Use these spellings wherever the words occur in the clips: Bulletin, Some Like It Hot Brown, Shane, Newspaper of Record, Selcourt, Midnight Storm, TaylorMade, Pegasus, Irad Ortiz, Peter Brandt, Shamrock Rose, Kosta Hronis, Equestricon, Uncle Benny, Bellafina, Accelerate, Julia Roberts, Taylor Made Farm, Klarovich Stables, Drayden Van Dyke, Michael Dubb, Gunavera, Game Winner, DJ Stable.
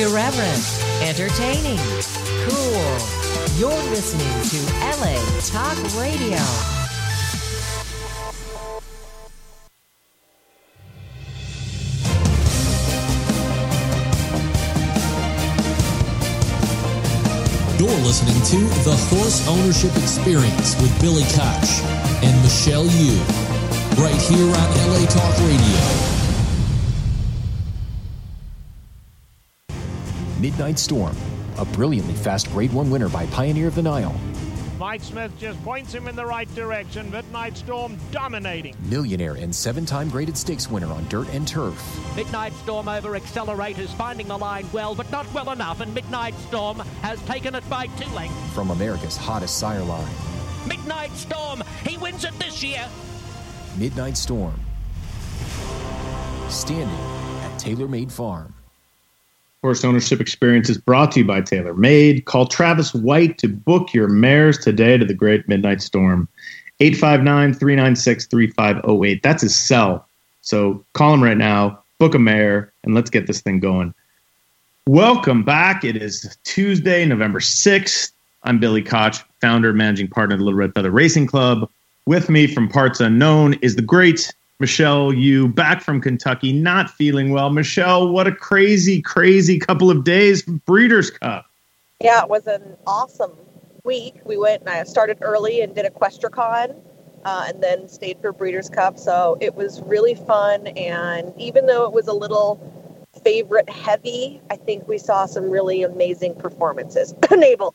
Irreverent, entertaining, cool. You're listening to LA Talk Radio. You're listening to The Horse Ownership Experience with Billy Koch and Michelle Yu, right here on LA Talk Radio. Midnight Storm, a brilliantly fast Grade 1 winner by Pioneer of the Nile. Mike Smith just points him in the right direction. Midnight Storm dominating. Millionaire and seven-time graded stakes winner on dirt and turf. Midnight Storm over Accelerate is finding the line well, but not well enough, and Midnight Storm has taken it by 2 lengths. From America's hottest sire line. Midnight Storm, he wins it this year. Midnight Storm, standing at Taylor Made Farm. Horse Ownership Experience is brought to you by Taylor Made. Call Travis White to book your mares today to the Great Midnight Storm. 859-396-3508. That's his cell. So call him right now, book a mare, and let's get this thing going. Welcome back. It is Tuesday, November 6th. I'm Billy Koch, founder, managing partner of the Little Red Feather Racing Club. With me from parts unknown is the great Michelle Yu, back from Kentucky, not feeling well. Michelle, what a crazy, crazy couple of days from Breeders' Cup. Yeah, it was an awesome week. We went and I started early and did Equestricon and then stayed for Breeders' Cup. So it was really fun. And even though it was a little favorite heavy, I think we saw some really amazing performances. Enable.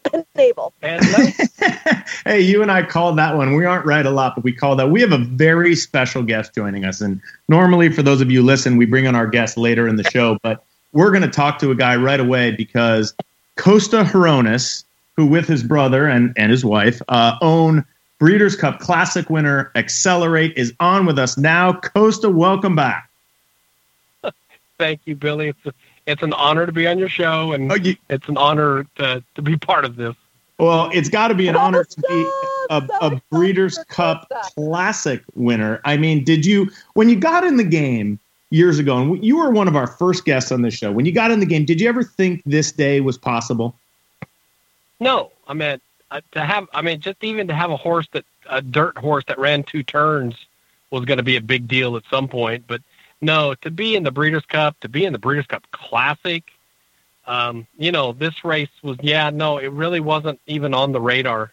Hey, you and I called that one. We aren't right a lot, but we called that. We have a very special guest joining us. And normally, for those of you listen, we bring on our guest later in the show, but we're going to talk to a guy right away because Kosta Hronis, who with his brother and his wife own Breeders' Cup Classic winner Accelerate, is on with us now. Kosta, welcome back. Thank you, Billy. It's an honor to be on your show, and it's an honor to be part of this. Well, it's got to be an honor to be a Breeders' Cup Classic winner. I mean, when you got in the game years ago, and you were one of our first guests on this show, when you got in the game, did you ever think this day was possible? No. I mean, just even to have a dirt horse that ran 2 turns was going to be a big deal at some point, but no, to be in the Breeders' Cup, to be in the Breeders' Cup Classic, this race was, it really wasn't even on the radar.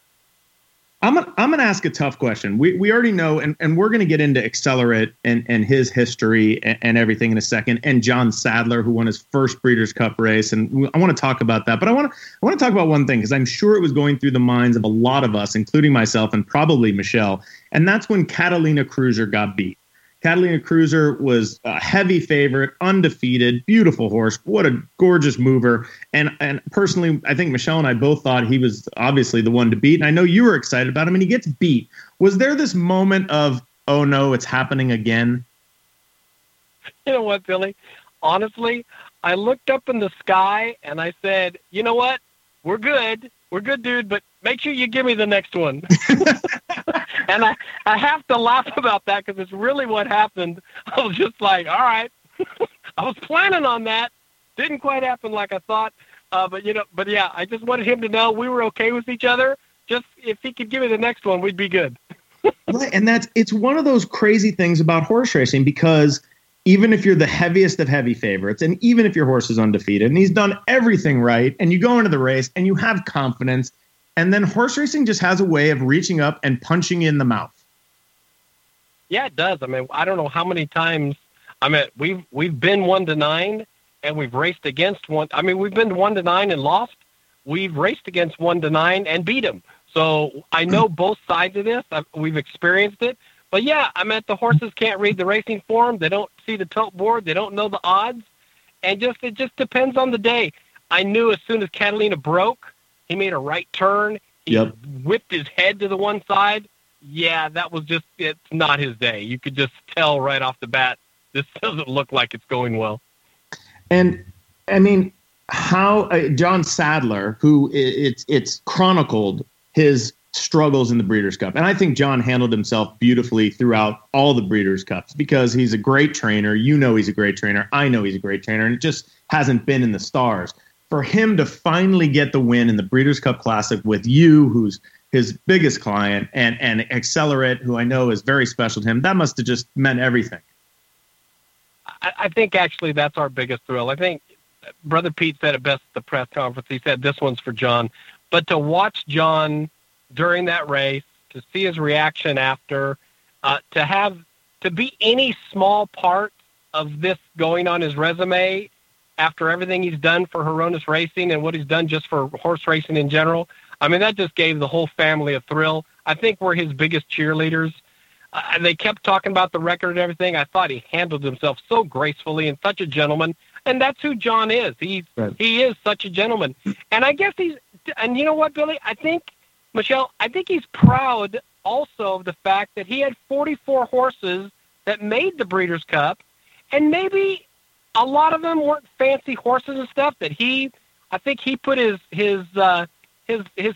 I'm going to ask a tough question. We already know, and we're going to get into Accelerate and his history and everything in a second, and John Sadler, who won his first Breeders' Cup race, and I want to talk about that. But I want to talk about one thing, because I'm sure it was going through the minds of a lot of us, including myself and probably Michelle, and that's when Catalina Cruiser got beat. Catalina Cruiser was a heavy favorite, undefeated, beautiful horse. What a gorgeous mover. And personally, I think Michelle and I both thought he was obviously the one to beat. And I know you were excited about him, and he gets beat. Was there this moment of, oh, no, it's happening again? You know what, Billy? Honestly, I looked up in the sky, and I said, you know what? We're good. We're good, dude, but make sure you give me the next one. And I have to laugh about that because it's really what happened. I was just like, all right, I was planning on that. Didn't quite happen like I thought. But yeah, I just wanted him to know we were okay with each other. Just if he could give me the next one, we'd be good. Right, and it's one of those crazy things about horse racing, because even if you're the heaviest of heavy favorites, and even if your horse is undefeated and he's done everything right, and you go into the race and you have confidence, and then horse racing just has a way of reaching up and punching you in the mouth. Yeah, it does. I mean, I don't know how many times. I mean, we've been 1-9 and we've raced against one. I mean, we've been 1-9 and lost. We've raced against 1-9 and beat them. So I know both sides of this. We've experienced it. But yeah, I mean, the horses can't read the racing form. They don't see the tote board. They don't know the odds. And it just depends on the day. I knew as soon as Catalina broke, he made a right turn. He whipped his head to the one side. Yeah, that was just, it's not his day. You could just tell right off the bat, this doesn't look like it's going well. And I mean, how John Sadler, who it's chronicled his struggles in the Breeders' Cup. And I think John handled himself beautifully throughout all the Breeders' Cups because he's a great trainer. You know he's a great trainer. I know he's a great trainer. And it just hasn't been in the stars. For him to finally get the win in the Breeders' Cup Classic with you, who's his biggest client, and Accelerate, who I know is very special to him, that must have just meant everything. I think actually that's our biggest thrill. I think Brother Pete said it best at the press conference. He said, this one's for John. But to watch John during that race, to see his reaction after, to be any small part of this going on his resume after everything he's done for Hronis Racing and what he's done just for horse racing in general, I mean, that just gave the whole family a thrill. I think we're his biggest cheerleaders. They kept talking about the record and everything. I thought he handled himself so gracefully and such a gentleman. And that's who John is. He is such a gentleman. And I guess and you know what, Billy? I think, Michelle, I think he's proud also of the fact that he had 44 horses that made the Breeders' Cup. And maybe a lot of them weren't fancy horses and stuff that I think he put his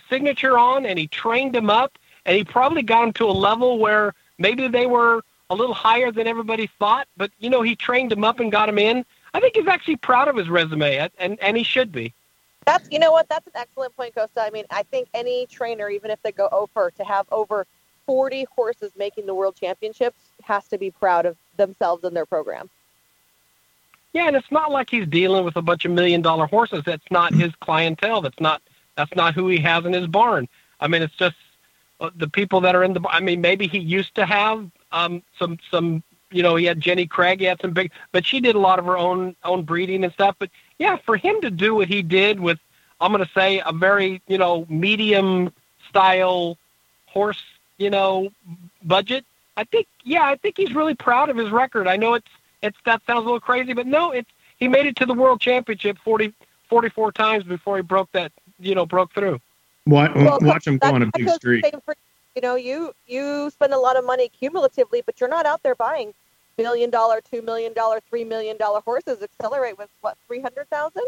signature on, and he trained them up, and he probably got them to a level where maybe they were a little higher than everybody thought, but, you know, he trained them up and got them in. I think he's actually proud of his resume, and he should be. You know what? That's an excellent point, Kosta. I mean, I think any trainer, even if they go over, to have over 40 horses making the World Championships has to be proud of themselves and their program. Yeah, and it's not like he's dealing with a bunch of million-dollar horses. That's not his clientele. That's not who he has in his barn. I mean, it's just the people that are in the barn. I mean, maybe he used to have some. You know, he had Jenny Craig. He had some big, but she did a lot of her own breeding and stuff. But yeah, for him to do what he did with, I'm going to say, a very, you know, medium style horse, you know, budget. I think he's really proud of his record. I know it's that sounds a little crazy, but no, he made it to the World Championship 44 times before he broke that. You know, broke through. Watch him go on a big streak. You know, you spend a lot of money cumulatively, but you're not out there buying $1 million, $2 million, $3 million horses. Accelerate with what, 300,000?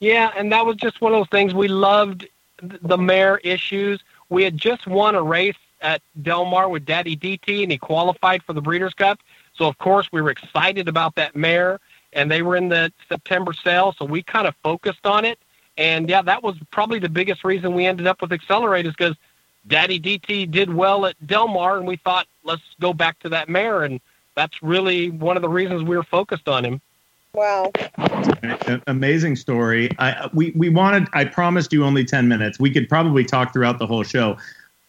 Yeah, and that was just one of those things. We loved the mare issues. We had just won a race at Del Mar with Daddy DT, and he qualified for the Breeders' Cup. So of course we were excited about that mare, and they were in the September sale, so we kind of focused on it. And yeah, that was probably the biggest reason we ended up with Accelerate, is because Daddy DT did well at Del Mar, and we thought, let's go back to that mare, and that's really one of the reasons we were focused on him. Wow. Amazing story. We wanted, I promised you only 10 minutes. We could probably talk throughout the whole show.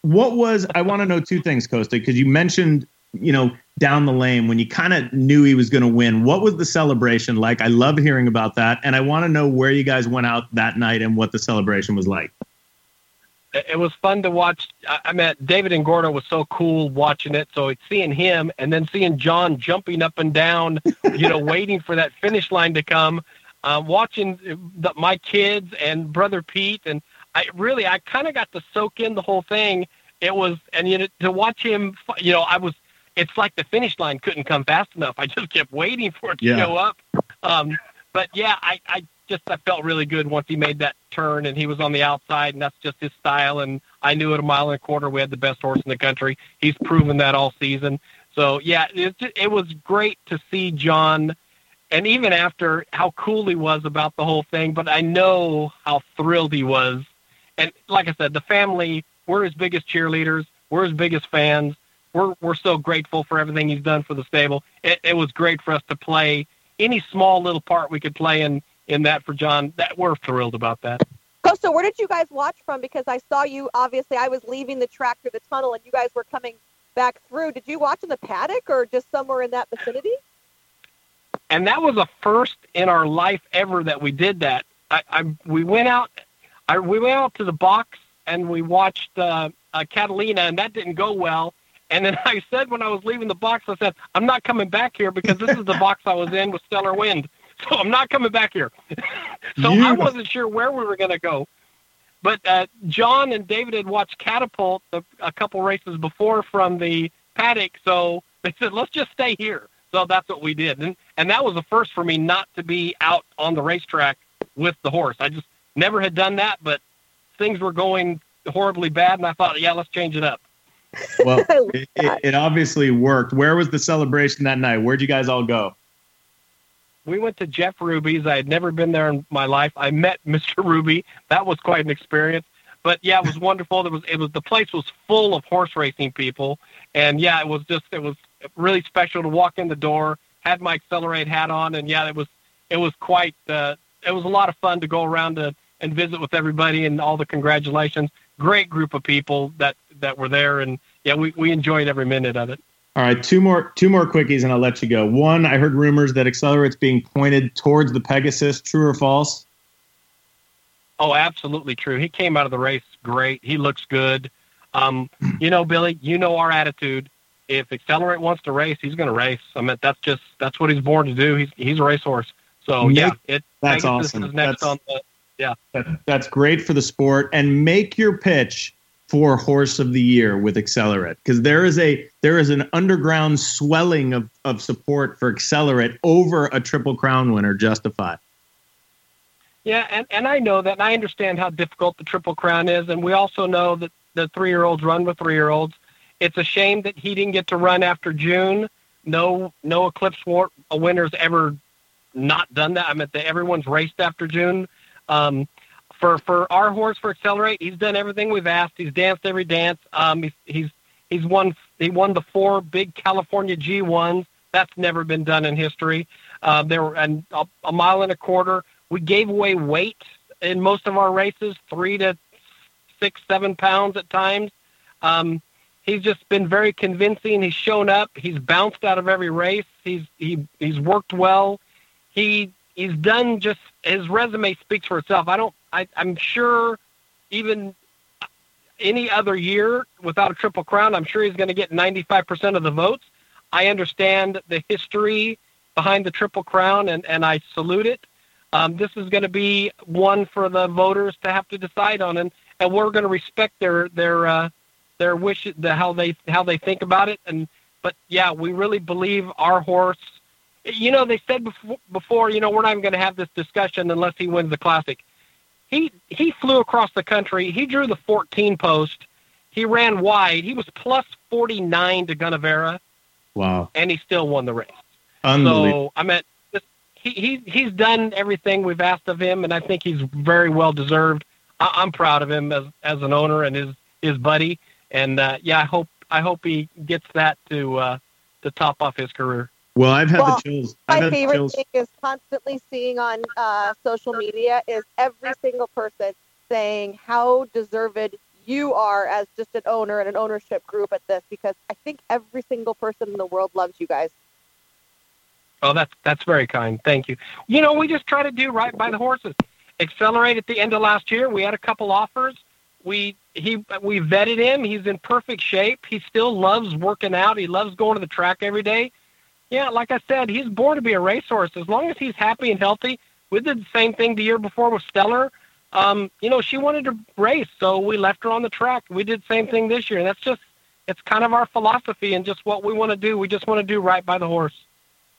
I want to know two things, Kosta, because you mentioned, you know, down the lane when you kind of knew he was going to win. What was the celebration like? I love hearing about that. And I want to know where you guys went out that night and what the celebration was like. It was fun to watch. I mean, David and Gordo was so cool watching it. So seeing him and then seeing John jumping up and down, you know, waiting for that finish line to come, watching my kids and Brother Pete. And I kind of got to soak in the whole thing. It was, and you know, to watch him, you know, it's like the finish line couldn't come fast enough. I just kept waiting for it to go up. But yeah, I felt really good once he made that turn and he was on the outside, and that's just his style. And I knew at a mile and a quarter, we had the best horse in the country. He's proven that all season. So yeah, it was great to see John, and even after, how cool he was about the whole thing, but I know how thrilled he was. And like I said, the family, we're his biggest cheerleaders. We're his biggest fans. We're so grateful for everything he's done for the stable. It was great for us to play any small little part we could play in that for John. That we're thrilled about that. Kosta, where did you guys watch from? Because I saw you, obviously, I was leaving the track through the tunnel, and you guys were coming back through. Did you watch in the paddock or just somewhere in that vicinity? And that was a first in our life ever that we did that. We went out to the box, and we watched Catalina, and that didn't go well. And then I said, when I was leaving the box, I said, I'm not coming back here because this is the box I was in with Stellar Wind. So I'm not coming back here. I wasn't sure where we were going to go. But John and David had watched Catapult a couple races before from the paddock. So they said, let's just stay here. So that's what we did. And that was the first for me not to be out on the racetrack with the horse. I just never had done that, but things were going horribly bad, and I thought, yeah, let's change it up. Well, it obviously worked. Where was the celebration that night? Where'd you guys all go? We went to Jeff Ruby's. I had never been there in my life. I met Mr. Ruby. That was quite an experience. But yeah, it was wonderful. The place was full of horse racing people, and yeah, it was really special to walk in the door. Had my Accelerate hat on, and yeah, it was a lot of fun to go around and visit with everybody and all the congratulations. Great group of people that were there, and yeah, we enjoyed every minute of it. All right, two more quickies, and I'll let you go. One, I heard rumors that Accelerate's being pointed towards the Pegasus. True or false? Oh, absolutely true. He came out of the race great. He looks good. Billy, you know our attitude. If Accelerate wants to race, he's going to race. I mean, that's what he's born to do. He's a racehorse. So yeah, that's awesome. That's great for the sport. And make your pitch for Horse of the Year with Accelerate, because there is an underground swelling of support for Accelerate over a Triple Crown winner, Justify. Yeah, and I know that, and I understand how difficult the Triple Crown is, and we also know that the 3-year-olds run with 3-year-olds. It's a shame that he didn't get to run after June. No Eclipse winner's ever not done that. I mean, everyone's raced after June. For our horse, for Accelerate, he's done everything we've asked. He's danced every dance. He won the 4 big California G1s. That's never been done in history. There were a mile and a quarter. We gave away weight in most of our races, 3 to 6, 7 pounds at times. He's just been very convincing. He's shown up. He's bounced out of every race. He's worked well. He's done just his resume speaks for itself. I'm sure even any other year without a Triple Crown, I'm sure he's going to get 95% of the votes. I understand the history behind the Triple Crown, and I salute it. This is going to be one for the voters to have to decide on, and we're going to respect their wish, how they think about it. But yeah, we really believe our horse. You know, they said before, we're not even going to have this discussion unless he wins the Classic. He flew across the country. He drew the 14 post. He ran wide. He was plus 49 to Gunavera. Wow! And he still won the race. Unbelievable. So he's done everything we've asked of him, and I think he's very well deserved. I'm proud of him as an owner and his buddy, and I hope he gets that to top off his career. Well, I've had the chills. My favorite thing is constantly seeing on social media is every single person saying how deserved you are as just an owner and an ownership group at this, because I think every single person in the world loves you guys. Oh, that's very kind. Thank you. We just try to do right by the horses. Accelerate at the end of last year. We had a couple offers. We vetted him. He's in perfect shape. He still loves working out. He loves going to the track every day. Yeah, like I said, he's born to be a racehorse. As long as he's happy and healthy, we did the same thing the year before with Stellar. She wanted to race, so we left her on the track. We did the same thing this year. That's just, it's kind of our philosophy and just what we want to do. We just want to do right by the horse.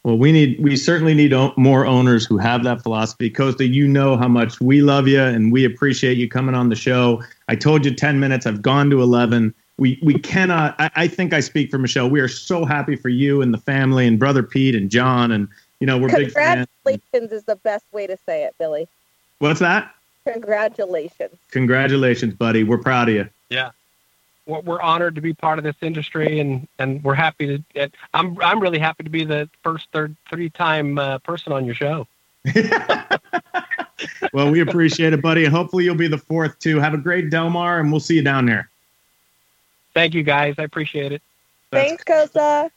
Well, we certainly need more owners who have that philosophy. Kosta, you know how much we love you and we appreciate you coming on the show. I told you 10 minutes. I've gone to 11. We cannot. I think I speak for Michelle. We are so happy for you and the family and brother Pete and John, and we're big fans. Congratulations is the best way to say it, Billy. What's that? Congratulations. Congratulations, buddy. We're proud of you. Yeah. We're honored to be part of this industry, and we're happy to. I'm really happy to be the first 3-time person on your show. Well, we appreciate it, buddy, and hopefully you'll be the 4th too. Have a great Del Mar, and we'll see you down there. Thank you, guys. I appreciate it. Thanks, Kosta.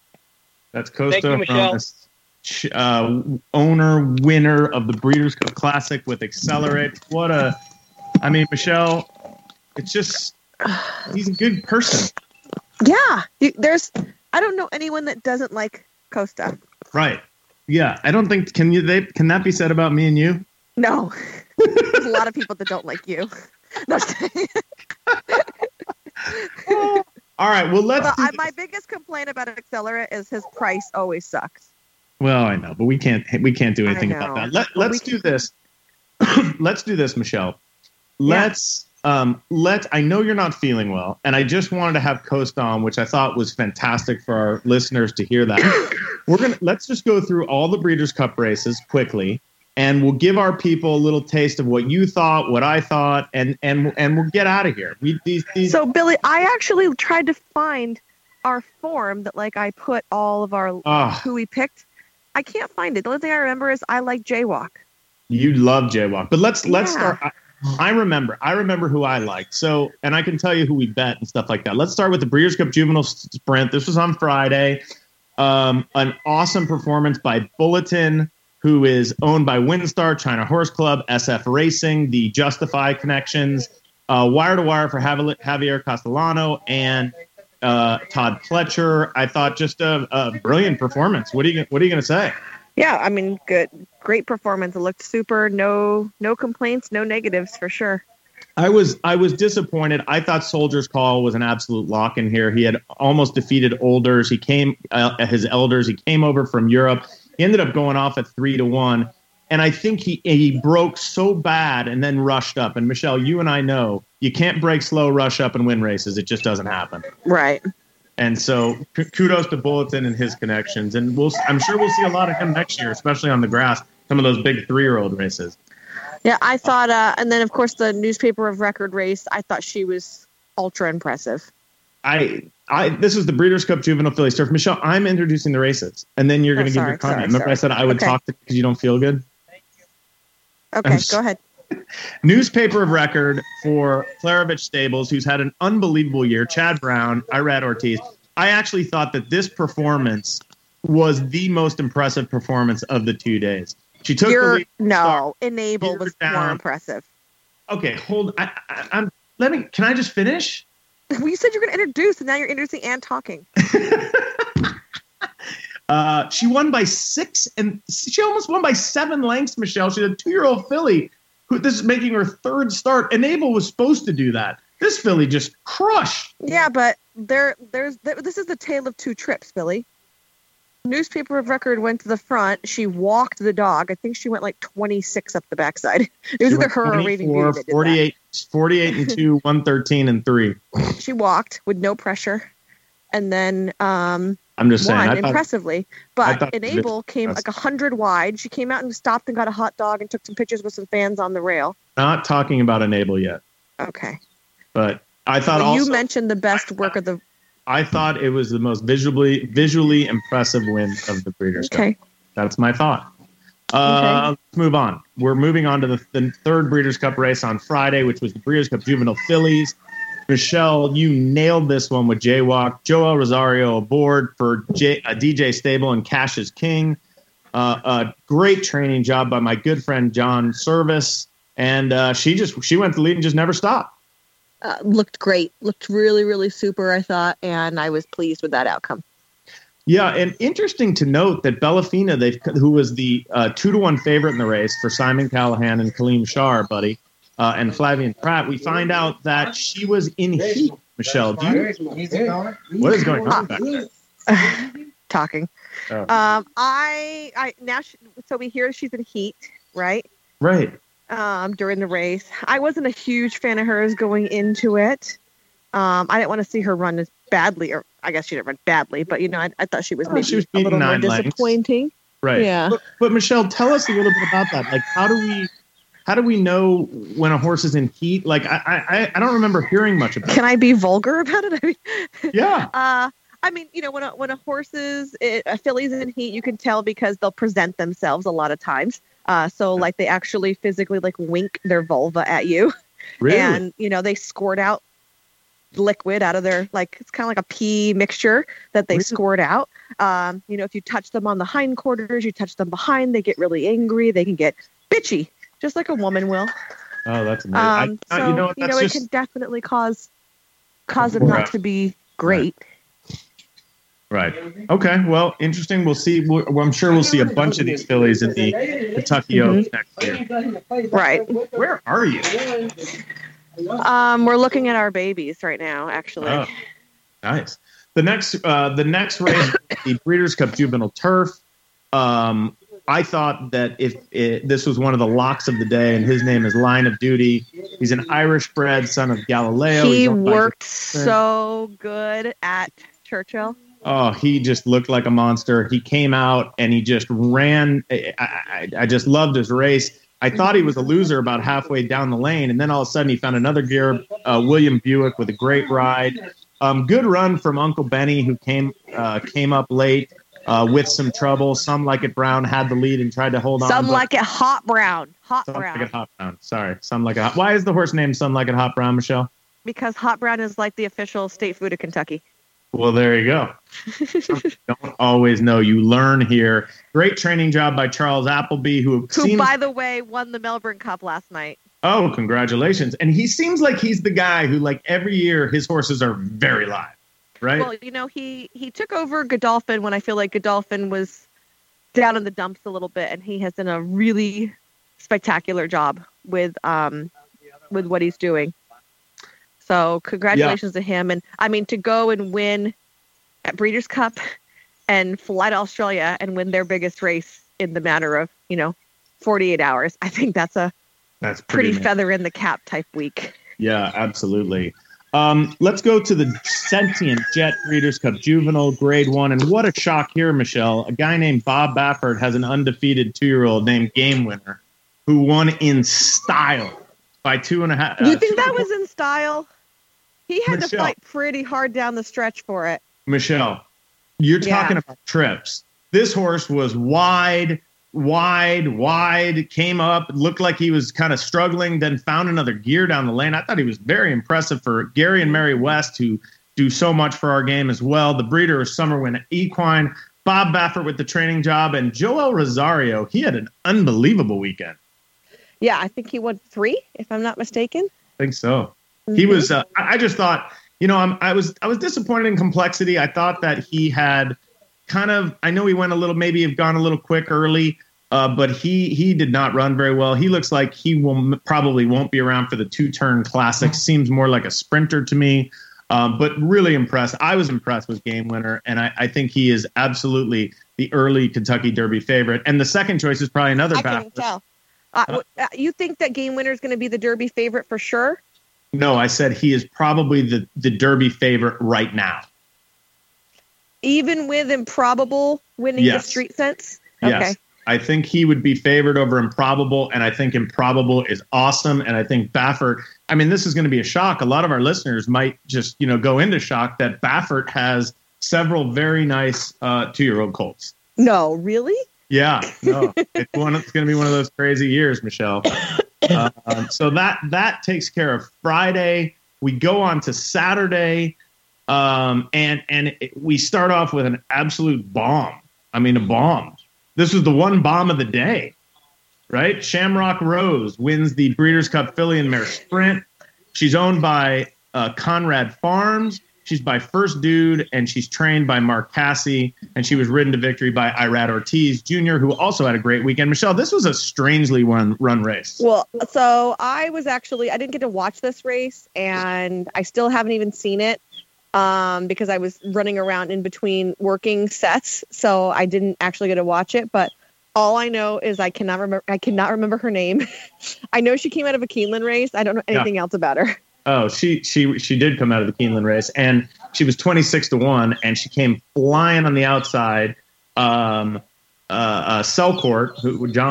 That's Kosta. Thank you, Michelle. Owner, winner of the Breeders' Cup Classic with Accelerate. Michelle, it's just, he's a good person. Yeah. I don't know anyone that doesn't like Kosta. Right. Yeah. I don't think, can that be said about me and you? No. There's a lot of people that don't like you. No, all right. Well, my biggest complaint about Accelerate is his price always sucks. Well, I know, but we can't do anything about that. Let's do this, Michelle. Let's I know you're not feeling well, and I just wanted to have Kosta on, which I thought was fantastic for our listeners to hear that. Let's just go through all the Breeders' Cup races quickly, and we'll give our people a little taste of what you thought, what I thought, and we'll get out of here. So Billy, I actually tried to find our form that I put all of our who we picked. I can't find it. The only thing I remember is I like Jaywalk. You love Jaywalk, but let's start. I remember who I liked. So, and I can tell you who we bet and stuff like that. Let's start with the Breeders' Cup Juvenile Sprint. This was on Friday. An awesome performance by Bulletin, who is owned by Windstar, China Horse Club, SF Racing, the Justify connections, Wire to Wire for Javier Castellano, and Todd Pletcher. I thought just a brilliant performance. What are you going to say? Yeah, I mean, good, great performance. It looked super. No complaints, no negatives for sure. I was disappointed. I thought Soldier's Call was an absolute lock in here. He had almost defeated Elders. He came over from Europe. He ended up going off at 3-1, and I think he broke so bad and then rushed up. And Michelle, you and I know you can't break slow, rush up, and win races. It just doesn't happen. Right. And so kudos to Bulletin and his connections. And I'm sure we'll see a lot of him next year, especially on the grass, some of those big 3-year-old races. Yeah, I thought, and then, of course, the Newspaper of Record race, I thought she was ultra impressive. This is the Breeders' Cup Juvenile Filly Turf. Michelle, I'm introducing the races, and then you're going to give your comment. Remember I said I would talk because you don't feel good? Thank you. Okay, go ahead. Newspaper of Record for Klarovich Stables, who's had an unbelievable year. Chad Brown, Irad Ortiz. I actually thought that this performance was the most impressive performance of the 2 days. She took the lead. No, Enable was more impressive. Okay, hold. I'm. Let me. Can I just finish? Well, you said you're going to introduce, and now you're introducing and talking. She won by 6, and she almost won by 7 lengths. Michelle, she's a 2-year-old filly. This is making her third start. Enable was supposed to do that. This filly just crushed. Yeah, but this is the tale of two trips, Billy. Newspaper of Record went to the front. She walked the dog. I think she went 26 up the backside. It was either her or Raving Beauty. 48 and 2, 113 and 3. She walked with no pressure. And then I'm just saying, impressively. But Enable came 100 wide. She came out and stopped and got a hot dog and took some pictures with some fans on the rail. Not talking about Enable yet. Okay. But I thought you mentioned the best work of the... I thought it was the most visually impressive win of the Breeders' Cup. Okay. That's my thought. Okay. Let's move on. We're moving on to the third Breeders' Cup race on Friday, which was the Breeders' Cup Juvenile Fillies. Michelle, you nailed this one with Jaywalk. Joel Rosario aboard for DJ Stable and Cash is King. A great training job by my good friend John Service. And she went to the lead and just never stopped. Looked great. Looked really, really super, I thought, and I was pleased with that outcome. Yeah, and interesting to note that Bellafina, who was the 2-1 favorite in the race for Simon Callahan and Kaleem Shah, our buddy, and Flavian Pratt, we find out that she was in heat. Michelle, what is going on back there? Talking. Oh. So we hear she's in heat, right? Right. During the race. I wasn't a huge fan of hers going into it. I didn't want to see her run as badly, or I guess she didn't run badly, but I thought she was a little more disappointing. Lengths. Right. Yeah. But Michelle, tell us a little bit about that. How do we know when a horse is in heat? I don't remember hearing much about it. Can I be vulgar about it? Yeah. When a horse is, a filly's in heat, you can tell because they'll present themselves a lot of times. So they actually physically wink their vulva at you. Really? And, they squirt out liquid out of their, it's kind of like a pee mixture that they really? Squirt out. If you touch them on the hindquarters, you touch them behind, they get really angry. They can get bitchy, just like a woman will. Oh, that's amazing. It can definitely cause them not to be great. Right. Right. Okay. Well, interesting. We'll see. I'm sure we'll see a bunch of these fillies at the Kentucky Oaks next year. Right. Where are you? We're looking at our babies right now, actually. Oh, nice. The next race, the Breeders' Cup Juvenile Turf. I thought that this was one of the locks of the day, and his name is Line of Duty. He's an Irish-bred son of Galileo. He worked so good at Churchill. Oh, he just looked like a monster. He came out and he just ran. I just loved his race. I thought he was a loser about halfway down the lane, and then all of a sudden he found another gear, William Buick, with a great ride. Good run from Uncle Benny, who came up late with some trouble. Some Like It Brown had the lead and tried to hold on. Some Like It Hot Brown. Some Like It Hot. Why is the horse named Some Like It Hot Brown, Michelle? Because Hot Brown is like the official state food of Kentucky. Well, there you go. Don't always know. You learn here. Great training job by Charles Appleby, who by the way, won the Melbourne Cup last night. Oh, congratulations. And he seems like he's the guy who, like, every year his horses are very live, right? Well, you know, he took over Godolphin when I feel like Godolphin was down in the dumps a little bit, and he has done a really spectacular job with what he's doing. So congratulations to him. And, I mean, to go and win at Breeders' Cup and fly to Australia and win their biggest race in the matter of, 48 hours, I think that's pretty feather in the cap type week. Yeah, absolutely. Let's go to the Sentient Jet Breeders' Cup Juvenile Grade 1. And what a shock here, Michelle. A guy named Bob Baffert has an undefeated 2-year-old named Game Winner who won in style by 2.5. You think that was in style? He had to fight pretty hard down the stretch for it. Michelle, you're talking about trips. This horse was wide, came up, looked like he was kind of struggling, then found another gear down the lane. I thought he was very impressive for Gary and Mary West, who do so much for our game as well. The breeder is Summerwin Equine, Bob Baffert with the training job, and Joel Rosario. He had an unbelievable weekend. Yeah, I think he won 3, if I'm not mistaken. I think so. Mm-hmm. He was, I just thought, I was disappointed in Complexity. I thought that he had kind of, I know he went a little, maybe have gone a little quick early, but he did not run very well. He looks like he probably won't be around for the 2-turn classic. Seems more like a sprinter to me, but really impressed. I was impressed with Game Winner, and I think he is absolutely the early Kentucky Derby favorite. And the second choice is probably another battle. I can tell. You think that Game Winner is going to be the Derby favorite for sure? No, I said he is probably the Derby favorite right now. Even with Improbable winning the Street Sense? Okay. Yes. I think he would be favored over Improbable, and I think Improbable is awesome, and I think Baffert, I mean, this is going to be a shock. A lot of our listeners might just, go into shock that Baffert has several very nice 2-year-old colts. No, really? Yeah, no. It's going to be one of those crazy years, Michelle. So that takes care of Friday. We go on to Saturday, and we start off with an absolute bomb. I mean, a bomb. This is the one bomb of the day, right? Shamrock Rose wins the Breeders' Cup Filly and Mare Sprint. She's owned by Conrad Farms. She's by First Dude, and she's trained by Mark Cassie, and she was ridden to victory by Irad Ortiz Jr., who also had a great weekend. Michelle, this was a strangely run race. Well, so I didn't get to watch this race, and I still haven't even seen it because I was running around in between working sets, so I didn't actually get to watch it. But all I know is I cannot remember her name. I know she came out of a Keeneland race. I don't know anything else about her. Oh, she did come out of the Keeneland race, and she was 26-1, and she came flying on the outside. Selcourt,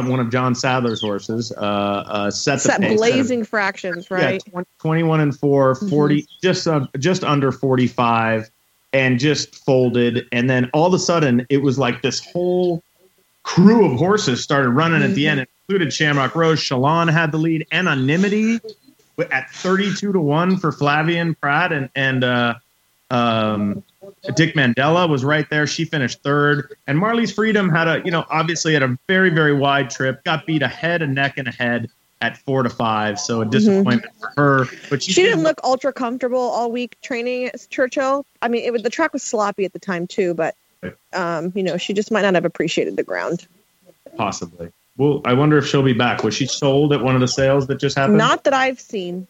one of John Sadler's horses, set the pace. Blazing fractions, right? Yeah, 21 and 4, 40, mm-hmm. just under 45, and just folded, and then all of a sudden it was like this whole crew of horses started running at the end. It included Shamrock Rose. Shalon had the lead. Anonymity at 32-1 for Flavian Pratt, and Dick Mandela was right there. She finished 3rd, and Marley's Freedom had a very, very wide trip, got beat ahead, a neck and a head at 4-5. So a disappointment for her, but she didn't look ultra comfortable all week training at Churchill. I mean, the track was sloppy at the time too, but she just might not have appreciated the ground. Possibly. Well, I wonder if she'll be back. Was she sold at one of the sales that just happened? Not that I've seen.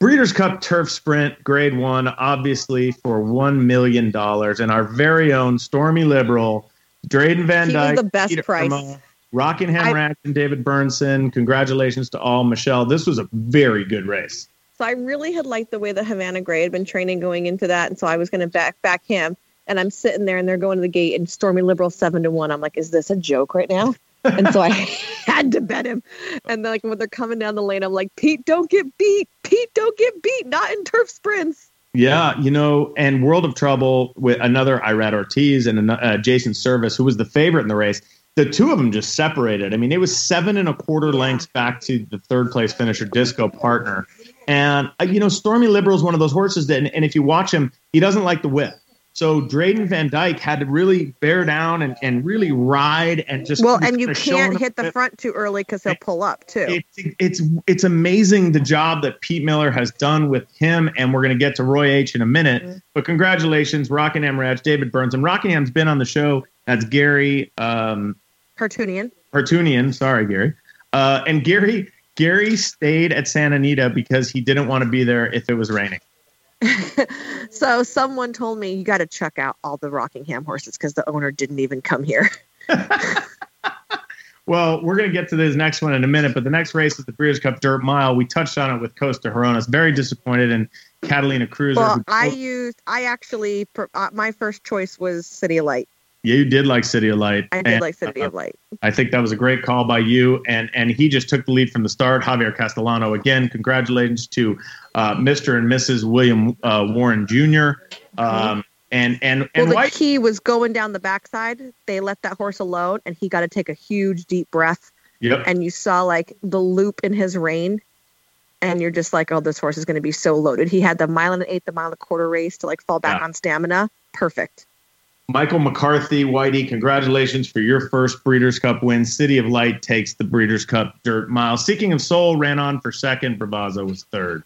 Breeders' Cup Turf Sprint, Grade 1, obviously for $1 million. And our very own Stormy Liberal Drayden Van Dyke, the best Peter price. Irma, Rockingham Rack and David Bernson. Congratulations to all. Michelle, this was a very good race. So I really had liked the way that Havana Gray had been training going into that. And so I was going to back him. And I'm sitting there and they're going to the gate and Stormy Liberal 7-1. I'm like, is this a joke right now? And so I had to bet him. And then, like, when they're coming down the lane, I'm like, Pete, don't get beat. Pete, don't get beat. Not in turf sprints. Yeah, you know, and World of Trouble with another Irad Ortiz and Jason Service, who was the favorite in the race. The two of them just separated. I mean, it was 7 1/4 lengths back to the third place finisher, Disco Partner. And, you know, Stormy Liberal is one of those horses that, and if you watch him, he doesn't like the whip. So Drayden Van Dyke had to really bear down and really ride and just. Well, and you can't hit the front too early because he'll pull up too. It's amazing the job that Pete Miller has done with him, and we're going to get to Roy H in a minute. Mm-hmm. But congratulations, Rockingham Raj, David Burns, and Rockingham's been on the show. That's Gary Hartunian. Sorry, Gary. And Gary stayed at Santa Anita because he didn't want to be there if it was raining. So someone told me you got to check out all the Rockingham horses because the owner didn't even come here. Well, we're going to get to this next one in a minute, but the next race is the Breeders' Cup Dirt Mile. We touched on it with Kosta Hronis. Very disappointed in Catalina Cruiser. Well, my first choice was City of Light. Yeah, you did like City of Light. I did like City of Light. I think that was a great call by you, and he just took the lead from the start. Javier Castellano, again, congratulations to Mr. and Mrs. William Warren Jr. The key was going down the backside. They let that horse alone, and he got to take a huge deep breath. Yep. And you saw, like, the loop in his rein, and you're just like, oh, this horse is going to be so loaded. He had the 1.8 mile, the 1.25 mile race to, like, fall back on stamina. Perfect. Michael McCarthy, Whitey, congratulations for your first Breeders' Cup win. City of Light takes the Breeders' Cup Dirt Mile. Seeking of Soul ran on for second. Bravazo was third.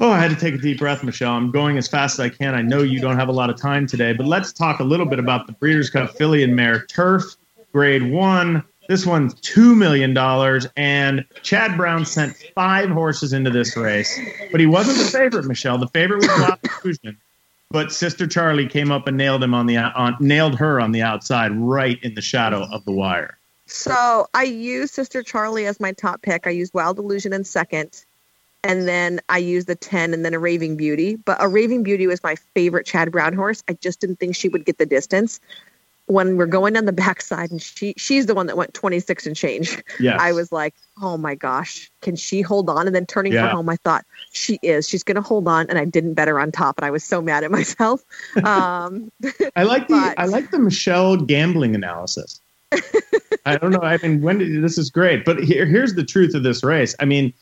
Oh, I had to take a deep breath, Michelle. I'm going as fast as I can. I know you don't have a lot of time today, but let's talk a little bit about the Breeders' Cup Filly and Mare Turf, Grade 1. This one's $2 million, and Chad Brown sent 5 horses into this race, but he wasn't the favorite, Michelle. The favorite was Bob Baffert. But Sister Charlie came up and nailed her on the outside, right in the shadow of the wire. So I used Sister Charlie as my top pick. I used Wild Illusion in second, and then I used the 10, and then A Raving Beauty. But A Raving Beauty was my favorite Chad Brown horse. I just didn't think she would get the distance when we're going down the backside, and she's the one that went 26 and change. Yes. I was like, oh my gosh, can she hold on? And then turning for home, I thought, she's going to hold on. And I didn't bet her on top. And I was so mad at myself. I like the Michelle gambling analysis. I don't know. I mean, this is great, but here's the truth of this race. I mean,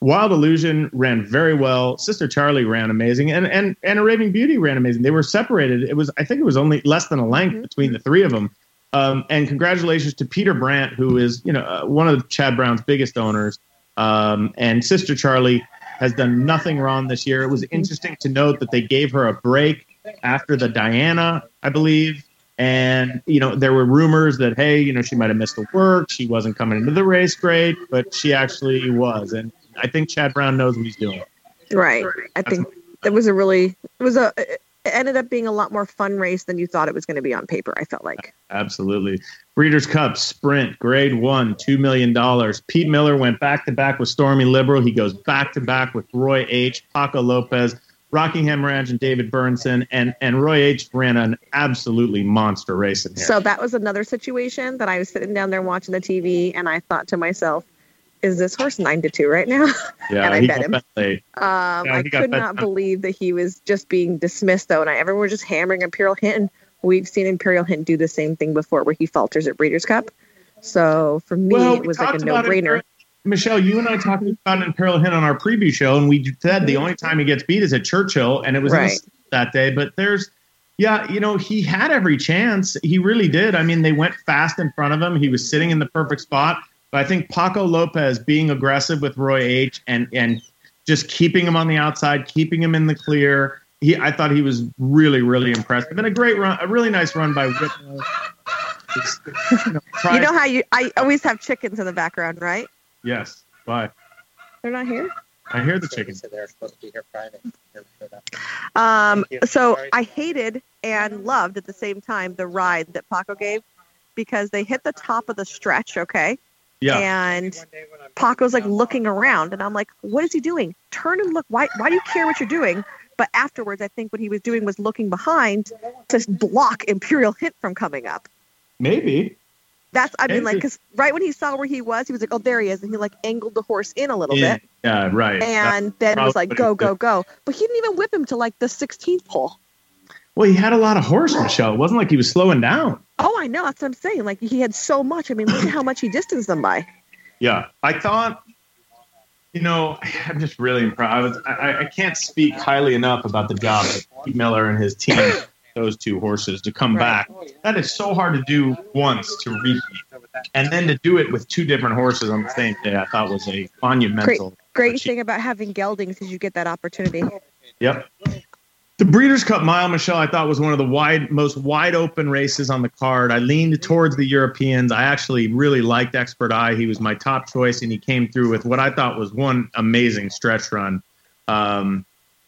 Wild Illusion ran very well. Sister Charlie ran amazing, and A Raving Beauty ran amazing. They were separated. I think it was only less than a length between the three of them. And congratulations to Peter Brandt, who is, you know, one of Chad Brown's biggest owners. And Sister Charlie has done nothing wrong this year. It was interesting to note that they gave her a break after the Diana, I believe. And, you know, there were rumors that, hey, you know, she might have missed the work. She wasn't coming into the race grade, but she actually was. And I think Chad Brown knows what he's doing. Right. It ended up being a lot more fun race than you thought it was going to be on paper, I felt like. Absolutely. Breeders' Cup Sprint, Grade 1, $2 million. Pete Miller went back-to-back with Stormy Liberal. He goes back-to-back with Roy H., Paco Lopez, Rockingham Ranch, and David Bernson. And Roy H. ran an absolutely monster race in here. So that was another situation that I was sitting down there watching the TV, and I thought to myself, is this horse 9-2 right now? Yeah, and I bet him. I could not believe that he was just being dismissed, though. And everyone was just hammering Imperial Hint. We've seen Imperial Hint do the same thing before where he falters at Breeders' Cup. So for me, it was like a no-brainer. Michelle, you and I talked about Imperial Hint on our preview show, and we said the only time he gets beat is at Churchill, and it was that day. But you know, he had every chance. He really did. I mean, they went fast in front of him. He was sitting in the perfect spot. But I think Paco Lopez being aggressive with Roy H. and just keeping him on the outside, keeping him in the clear. I thought he was really, really impressive. And a great run, a really nice run by Whitlow. You know how I always have chickens in the background, right? Yes. Why? They're not here? I hear the chickens. So they're supposed to be here Friday. So I hated and loved at the same time the ride that Paco gave because they hit the top of the stretch, okay? Yeah. And Paco's like looking around, and I'm like, what is he doing? Turn and look. Why do you care what you're doing? But afterwards, I think what he was doing was looking behind to block Imperial Hint from coming up. Maybe. That's, I mean, like, because right when he saw where he was like, oh, there he is. And he, like, angled the horse in a little bit. Yeah, right. And then was like, go. But he didn't even whip him to, like, the 16th hole. Well, he had a lot of horse, Michelle. It wasn't like he was slowing down. Oh, I know. That's what I'm saying. Like, he had so much. I mean, look at how much he distanced them by. Yeah. I thought, you know, I'm just really impressed. I can't speak highly enough about the job of Pete Miller and his team. Those two horses to come back. That is so hard to do once to repeat. And then to do it with two different horses on the same day, I thought was a monumental. Great thing about having geldings is you get that opportunity. Yep. The Breeders' Cup Mile, Michelle, I thought was one of the most wide open races on the card. I leaned towards the Europeans. I actually really liked Expert Eye. He was my top choice, and he came through with what I thought was one amazing stretch run.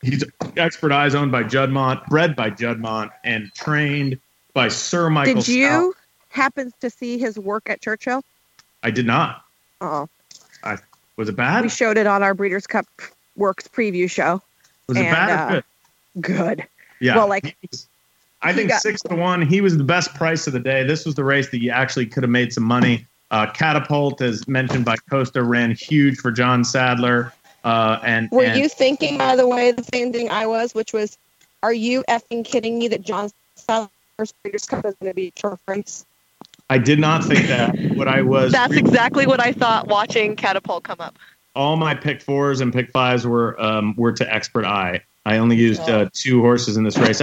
He's Expert Eyes owned by Juddmont, bred by Juddmont, and trained by Sir Michael Stout. Did you happen to see his work at Churchill? I did not. Oh. Was it bad? We showed it on our Breeders' Cup Works preview show. Was it bad or good? Good. Yeah. Well, like, I think 6-1, he was the best price of the day. This was the race that you actually could have made some money. Catapult, as mentioned by Kosta, ran huge for John Sadler. Were you thinking, by the way, the same thing I was, which was, are you effing kidding me that John Sadler's Breeders' Cup is going to be a turf race? I did not think that. That's exactly what I thought watching Catapult come up. All my pick fours and pick fives were to Expert Eye. I only used two horses in this race.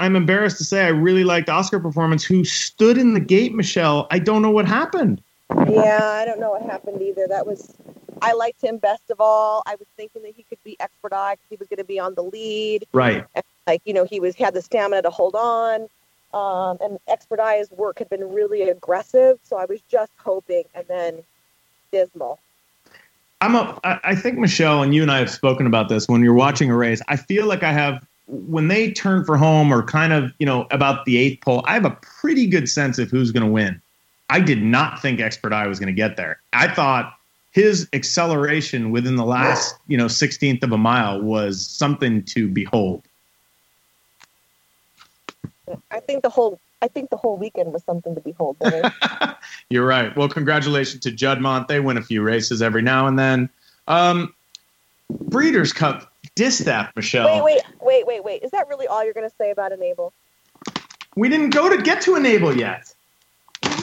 I'm embarrassed to say I really liked Oscar Performance, who stood in the gate, Michelle. I don't know what happened. Yeah, I don't know what happened either. I liked him best of all. I was thinking that he could be Expert Eye because he was going to be on the lead. Right. And, like, you know, he had the stamina to hold on. And Expert Eye's work had been really aggressive. So I was just hoping. And then dismal. I think, Michelle, and you and I have spoken about this when you're watching a race. I feel like I have, when they turn for home or kind of, you know, about the eighth pole, I have a pretty good sense of who's going to win. I did not think Expert Eye was going to get there. I thought his acceleration within the last, 16th of a mile was something to behold. I think the whole weekend was something to behold. You're right. Well, congratulations to Juddmont. They win a few races every now and then. Breeders' Cup Distaff, Michelle. Wait. Is that really all you're going to say about Enable? We didn't get to Enable yet.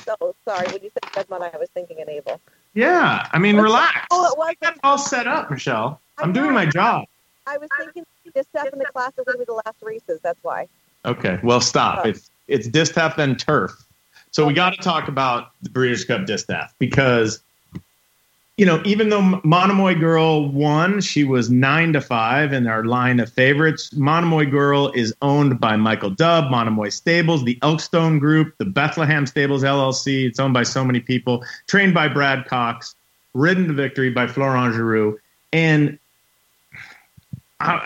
So sorry. When you said Juddmont, I was thinking Enable. Yeah, I mean, relax. Oh, I got it all set up, Michelle. I'm doing my job. I was thinking Distaff in the class is going to be the last races. That's why. Okay, well, stop. It's Distaff then turf. So we got to talk about the Breeders' Cup Distaff because, even though Monomoy Girl won, she was 9-5 in our line of favorites. Monomoy Girl is owned by Michael Dubb, Monomoy Stables, the Elkstone Group, the Bethlehem Stables LLC. It's owned by so many people. Trained by Brad Cox, ridden to victory by Florent Giroux. And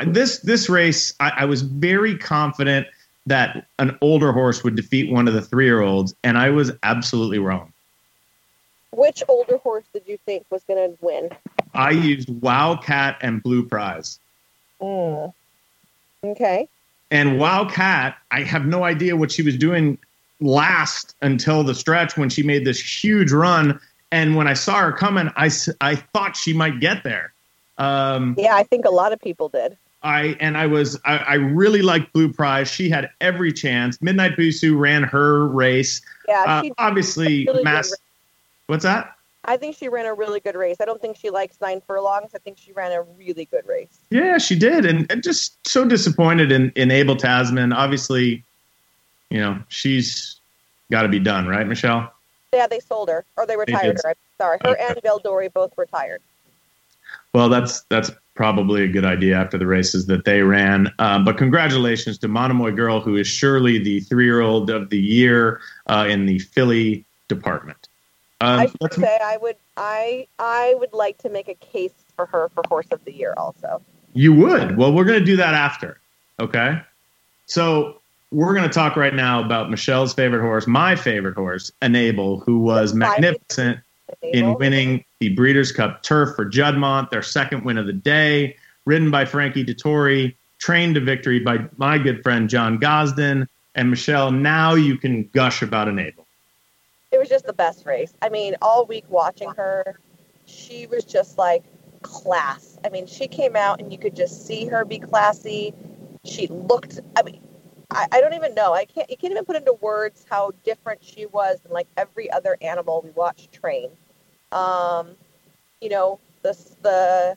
this race, I was very confident that an older horse would defeat one of the 3-year-olds, and I was absolutely wrong. Which older horse did you think was going to win? I used Wildcat and Blue Prize. Okay. And Wildcat, I have no idea what she was doing last until the stretch when she made this huge run. And when I saw her coming, I thought she might get there. I think a lot of people did. I really liked Blue Prize. She had every chance. Midnight Busu ran her race. Yeah, she obviously really What's that? I think she ran a really good race. I don't think she likes 9 furlongs. I think she ran a really good race. Yeah, she did. And just so disappointed in Abel Tasman. Obviously, she's got to be done, right, Michelle? Yeah, they sold her. Or they retired her. I'm sorry. Her and Veldori both retired. Well, that's probably a good idea after the races that they ran. But congratulations to Monomoy Girl, who is surely the 3-year-old of the year in the filly department. I would like to make a case for her for Horse of the Year also. You would. Well, we're going to do that after. Okay. So we're going to talk right now about Michelle's favorite horse, my favorite horse, Enable, who was magnificent in winning the Breeders' Cup Turf for Judmont, their second win of the day, ridden by Frankie Dettori, trained to victory by my good friend John Gosden. And Michelle, now you can gush about Enable. It was just the best race. I mean, all week watching her, she was just like class. I mean, she came out and you could just see her be classy. She looked, I mean, I don't even know. You can't even put into words how different she was than like every other animal we watched train. You know, the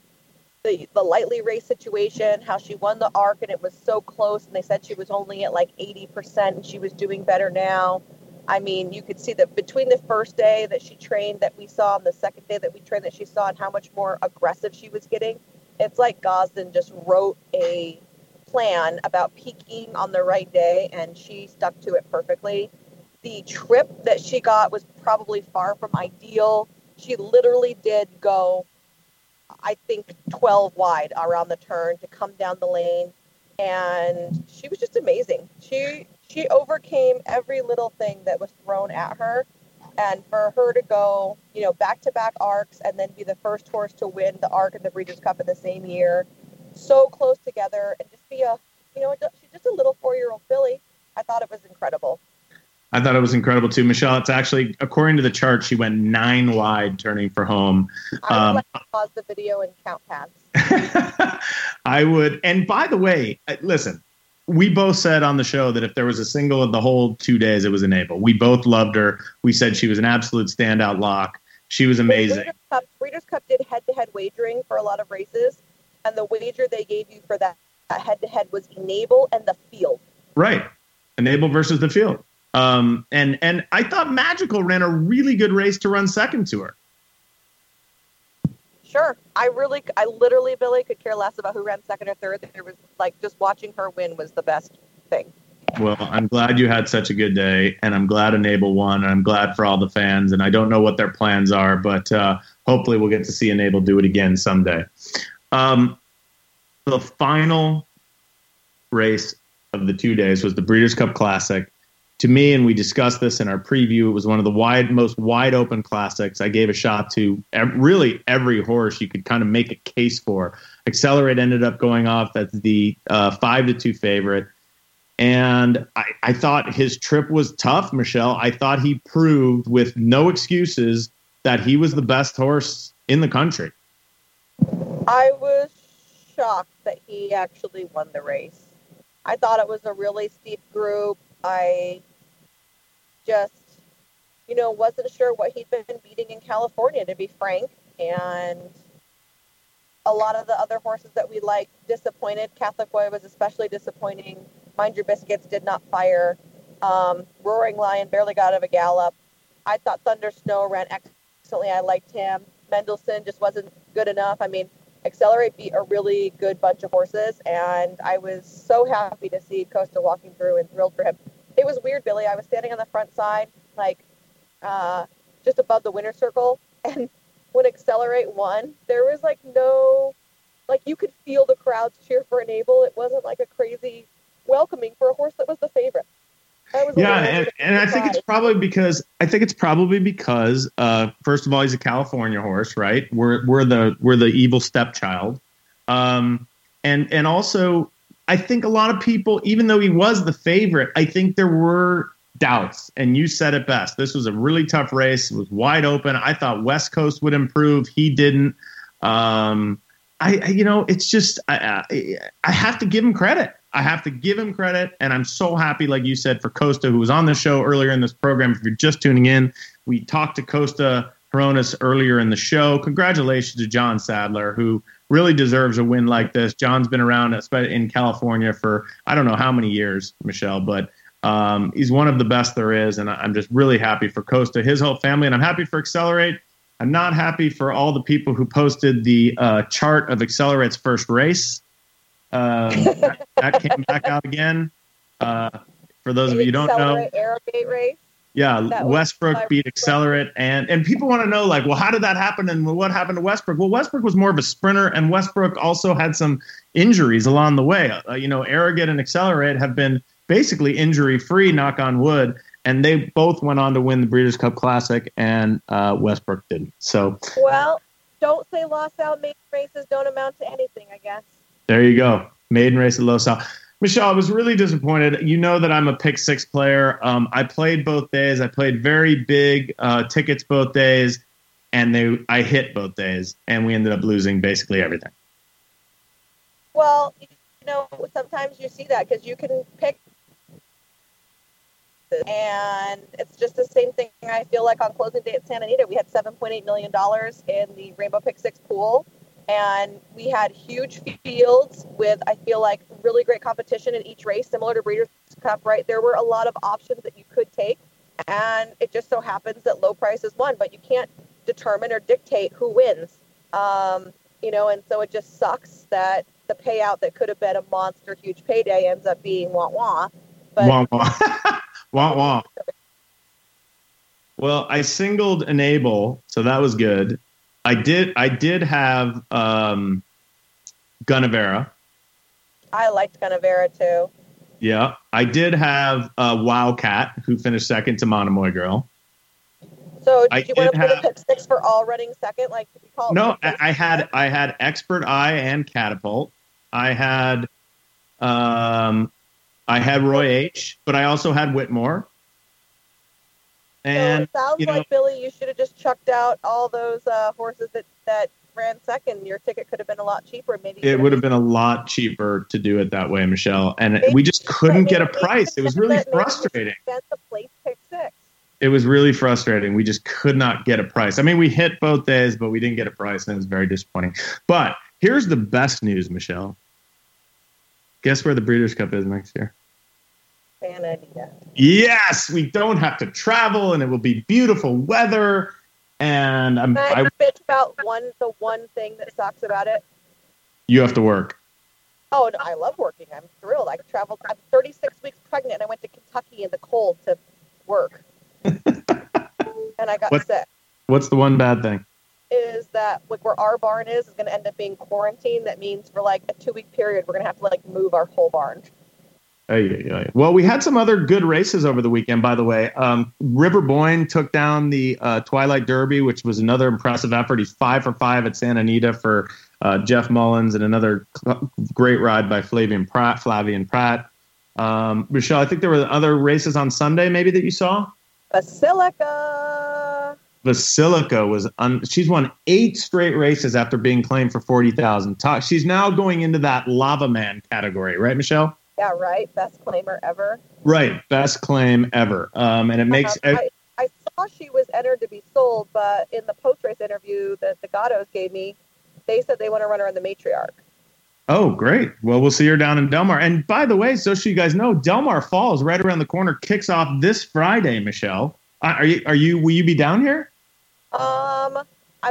lightly race situation, how she won the ARC and it was so close, and they said she was only at like 80% and she was doing better now. I mean, you could see that between the first day that she trained that we saw and the second day that we trained that she saw and how much more aggressive she was getting. It's like Gosden just wrote a plan about peaking on the right day and she stuck to it perfectly. The trip that she got was probably far from ideal. She literally did go, I think, 12 wide around the turn to come down the lane. And she was just amazing. She overcame every little thing that was thrown at her. And for her to go, you know, back-to-back ARCs and then be the first horse to win the ARC and the Breeders' Cup in the same year, so close together, and just be she's just a little 4-year-old filly. I thought it was incredible. I thought it was incredible too, Michelle. It's actually, according to the chart, she went 9 wide turning for home. I would like to pause the video and count pads. I would. And by the way, listen, we both said on the show that if there was a single of the whole 2 days, it was Enable. We both loved her. We said she was an absolute standout lock. She was amazing. Breeders' Cup did head-to-head wagering for a lot of races, and the wager they gave you for that head-to-head was Enable and the field. Right. Enable versus the field. And I thought Magical ran a really good race to run second to her. Sure. I literally, Billy, could care less about who ran second or third. There was like just watching her win was the best thing. Well, I'm glad you had such a good day, and I'm glad Enable won, and I'm glad for all the fans, and I don't know what their plans are, but hopefully we'll get to see Enable do it again someday. The final race of the 2 days was the Breeders' Cup Classic. To me, and we discussed this in our preview, it was one of the most wide open classics. I gave a shot to really every horse you could kind of make a case for. Accelerate ended up going off as the 5-2 favorite. And I thought his trip was tough, Michelle. I thought he proved with no excuses that he was the best horse in the country. I was shocked that he actually won the race. I thought it was a really steep group. I just, wasn't sure what he'd been beating in California, to be frank. And a lot of the other horses that we liked disappointed. Catholic Boy was especially disappointing. Mind Your Biscuits did not fire. Roaring Lion barely got out of a gallop. I thought Thunder Snow ran excellently. I liked him. Mendelssohn just wasn't good enough. I mean, Accelerate beat a really good bunch of horses, and I was so happy to see Kosta walking through and thrilled for him. It was weird, Billy. I was standing on the front side, like just above the winner's circle, and when Accelerate won, there was like no, like you could feel the crowds cheer for Enable. It wasn't like a crazy welcoming for a horse that was the favorite. I think it's probably because first of all, he's a California horse, right? We're the evil stepchild, and also I think a lot of people, even though he was the favorite, I think there were doubts. And you said it best. This was a really tough race. It was wide open. I thought West Coast would improve. He didn't. I have to give him credit. I have to give him credit, and I'm so happy, like you said, for Kosta, who was on the show earlier in this program. If you're just tuning in, we talked to Kosta Hronis earlier in the show. Congratulations to John Sadler, who really deserves a win like this. John's been around in California for I don't know how many years, Michelle, but he's one of the best there is, and I'm just really happy for Kosta, his whole family, and I'm happy for Accelerate. I'm not happy for all the people who posted the chart of Accelerate's first race. That came back out again. For those of you who don't know, Yeah, Westbrook beat Accelerate. And people want to know, like, well, how did that happen and what happened to Westbrook? Well, Westbrook was more of a sprinter, and Westbrook also had some injuries along the way. Arrogant and Accelerate have been basically injury-free, knock on wood, and they both went on to win the Breeders' Cup Classic, and Westbrook didn't. So, well, don't say lost out maiden races don't amount to anything, I guess. There you go. Maiden race at Los Al. Michelle, I was really disappointed. You know that I'm a pick six player. I played both days. I played very big tickets both days, and I hit both days, and we ended up losing basically everything. Well, you know, sometimes you see that because you can pick, and it's just the same thing. I feel like on closing day at Santa Anita, we had $7.8 million in the Rainbow Pick Six pool. And we had huge fields with, I feel like, really great competition in each race, similar to Breeders' Cup, right? There were a lot of options that you could take, and it just so happens that low prices won, but you can't determine or dictate who wins. And so it just sucks that the payout that could have been a monster huge payday ends up being wah-wah. Wah-wah. Wah-wah. Well, I singled Enable, so that was good. I did have Gunavera. I liked Gunavera too. Yeah, I did have Wildcat, who finished second to Monomoy Girl. So, did you want to put a pick six for all running second? Like, did you call it? No, I had Expert Eye and Catapult. I had Roy H, but I also had Whitmore. And, so it sounds like, Billy, you should have just chucked out all those horses that ran second. Your ticket could have been a lot cheaper. Maybe it would have been a lot cheaper to do it that way, Michelle. And we just couldn't get a price. It was really frustrating. It was really frustrating. We just could not get a price. I mean, we hit both days, but we didn't get a price, and it was very disappointing. But here's the best news, Michelle. Guess where the Breeders' Cup is next year? Santa Anita. Yes, we don't have to travel, and it will be beautiful weather. And I bitch about the one thing that sucks about it. You have to work. Oh, no, I love working. I'm thrilled. I traveled. I'm 36 weeks pregnant, and I went to Kentucky in the cold to work, and I got sick. What's the one bad thing? Is that like where our barn is going to end up being quarantined. That means for like a 2-week period, we're going to have to like move our whole barn. Well, we had some other good races over the weekend, by the way. River Boyne took down the Twilight Derby, which was another impressive effort. He's 5 for 5 at Santa Anita for Jeff Mullins, and another great ride by Flavian Pratt. Michelle, I think there were other races on Sunday maybe that you saw? Basilica was she's won 8 straight races after being claimed for $40,000. She's now going into that Lava Man category, right, Michelle? Yeah, right. Best claimer ever. Right. Best claim ever. And it makes... I saw she was entered to be sold, but in the post-race interview that the Gatos gave me, they said they want to run her on the Matriarch. Oh, great. Well, we'll see her down in Del Mar. And by the way, so you guys know, Del Mar Falls right around the corner kicks off this Friday, Michelle. Will you be down here? I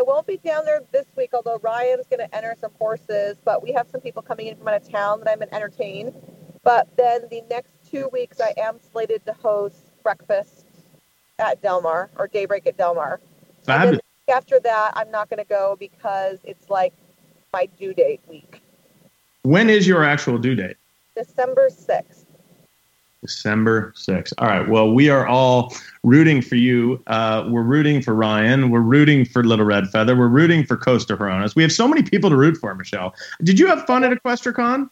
won't be down there this week, although Ryan's going to enter some horses, but we have some people coming in from out of town that I'm going to entertain. But then the next 2 weeks, I am slated to host breakfast at Del Mar, or Daybreak at Del Mar. And then after that, I'm not going to go because it's like my due date week. When is your actual due date? December 6th. December 6th. All right. Well, we are all rooting for you. We're rooting for Ryan. We're rooting for Little Red Feather. We're rooting for Kosta Hronis. We have so many people to root for, Michelle. Did you have fun at Equestricon?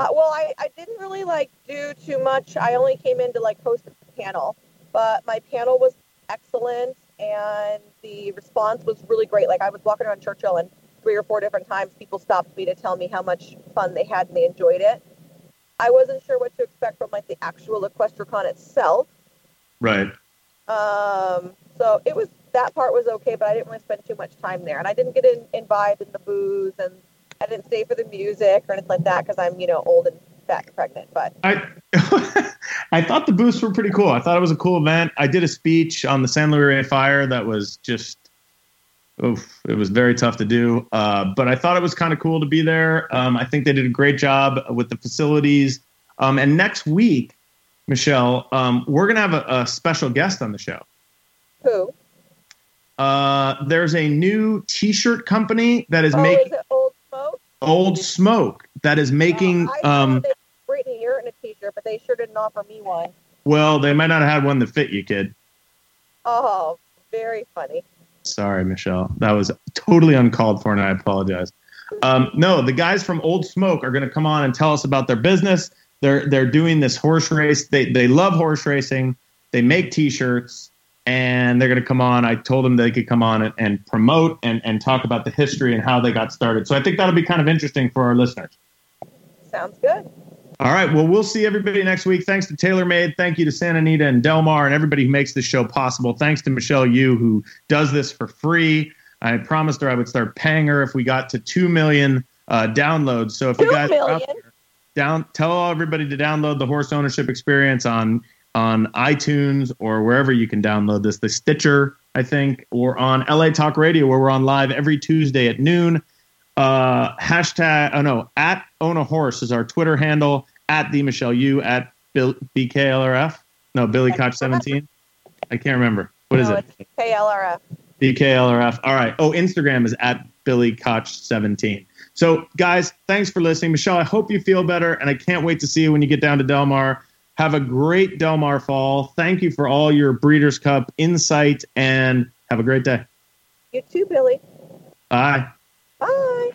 Well, I didn't really, do too much. I only came in to, host a panel. But my panel was excellent, and the response was really great. I was walking around Churchill, and 3 or 4 different times people stopped me to tell me how much fun they had and they enjoyed it. I wasn't sure what to expect from, the actual Equestricon itself. Right. So it was, that part was okay, but I didn't really spend too much time there. And I didn't get imbibed in the booze, and I didn't stay for the music or anything like that because I'm, old and fat and pregnant. But I thought the booths were pretty cool. I thought it was a cool event. I did a speech on the San Luis Rey Fire that was just, it was very tough to do. But I thought it was kind of cool to be there. I think they did a great job with the facilities. And next week, Michelle, we're going to have a special guest on the show. Who? There's a new T-shirt company that is making Old Smoke. Old Smoke that is making. Brittany, you're in a T-shirt, but they sure didn't offer me one. Well, they might not have had one that fit you, kid. Oh, very funny. Sorry, Michelle. That was totally uncalled for, and I apologize. No, the guys from Old Smoke are going to come on and tell us about their business. They're doing this horse race. They love horse racing. They make T-shirts, and they're going to come on. I told them they could come on and promote and talk about the history and how they got started. So I think that'll be kind of interesting for our listeners. Sounds good. All right. Well, we'll see everybody next week. Thanks to TaylorMade. Thank you to Santa Anita and Del Mar and everybody who makes this show possible. Thanks to Michelle Yu, who does this for free. I promised her I would start paying her if we got to 2 million downloads. So if you guys are up there, tell everybody to download the Horse Ownership Experience on iTunes or wherever you can download this, the Stitcher, I think, or on LA Talk Radio, where we're on live every Tuesday at noon. At Own a Horse is our Twitter handle, at the Michelle Yu, at BKLRF. No, Billy Koch 17. I can't remember. What is it? It's KLRF. BKLRF. All right. Oh, Instagram is at Billy Koch 17. So, guys, thanks for listening. Michelle, I hope you feel better, and I can't wait to see you when you get down to Del Mar. Have a great Del Mar fall. Thank you for all your Breeders' Cup insight, and have a great day. You too, Billy. Bye. Bye.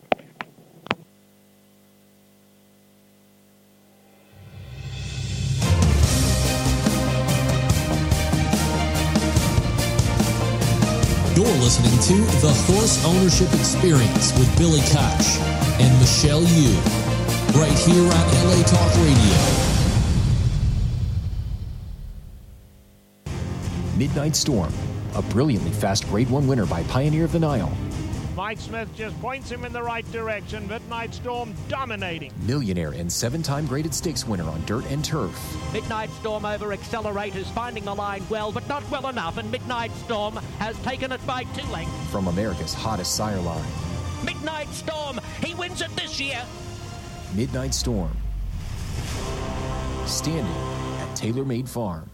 You're listening to The Horse Ownership Experience with Billy Koch and Michelle Yu, right here on LA Talk Radio. Midnight Storm, a brilliantly fast Grade 1 winner by Pioneer of the Nile. Mike Smith just points him in the right direction. Midnight Storm dominating. Millionaire and seven-time graded stakes winner on dirt and turf. Midnight Storm over Accelerate is finding the line well, but not well enough, and Midnight Storm has taken it by 2 lengths. From America's hottest sire line. Midnight Storm, he wins it this year. Midnight Storm. Standing at TaylorMade Farm.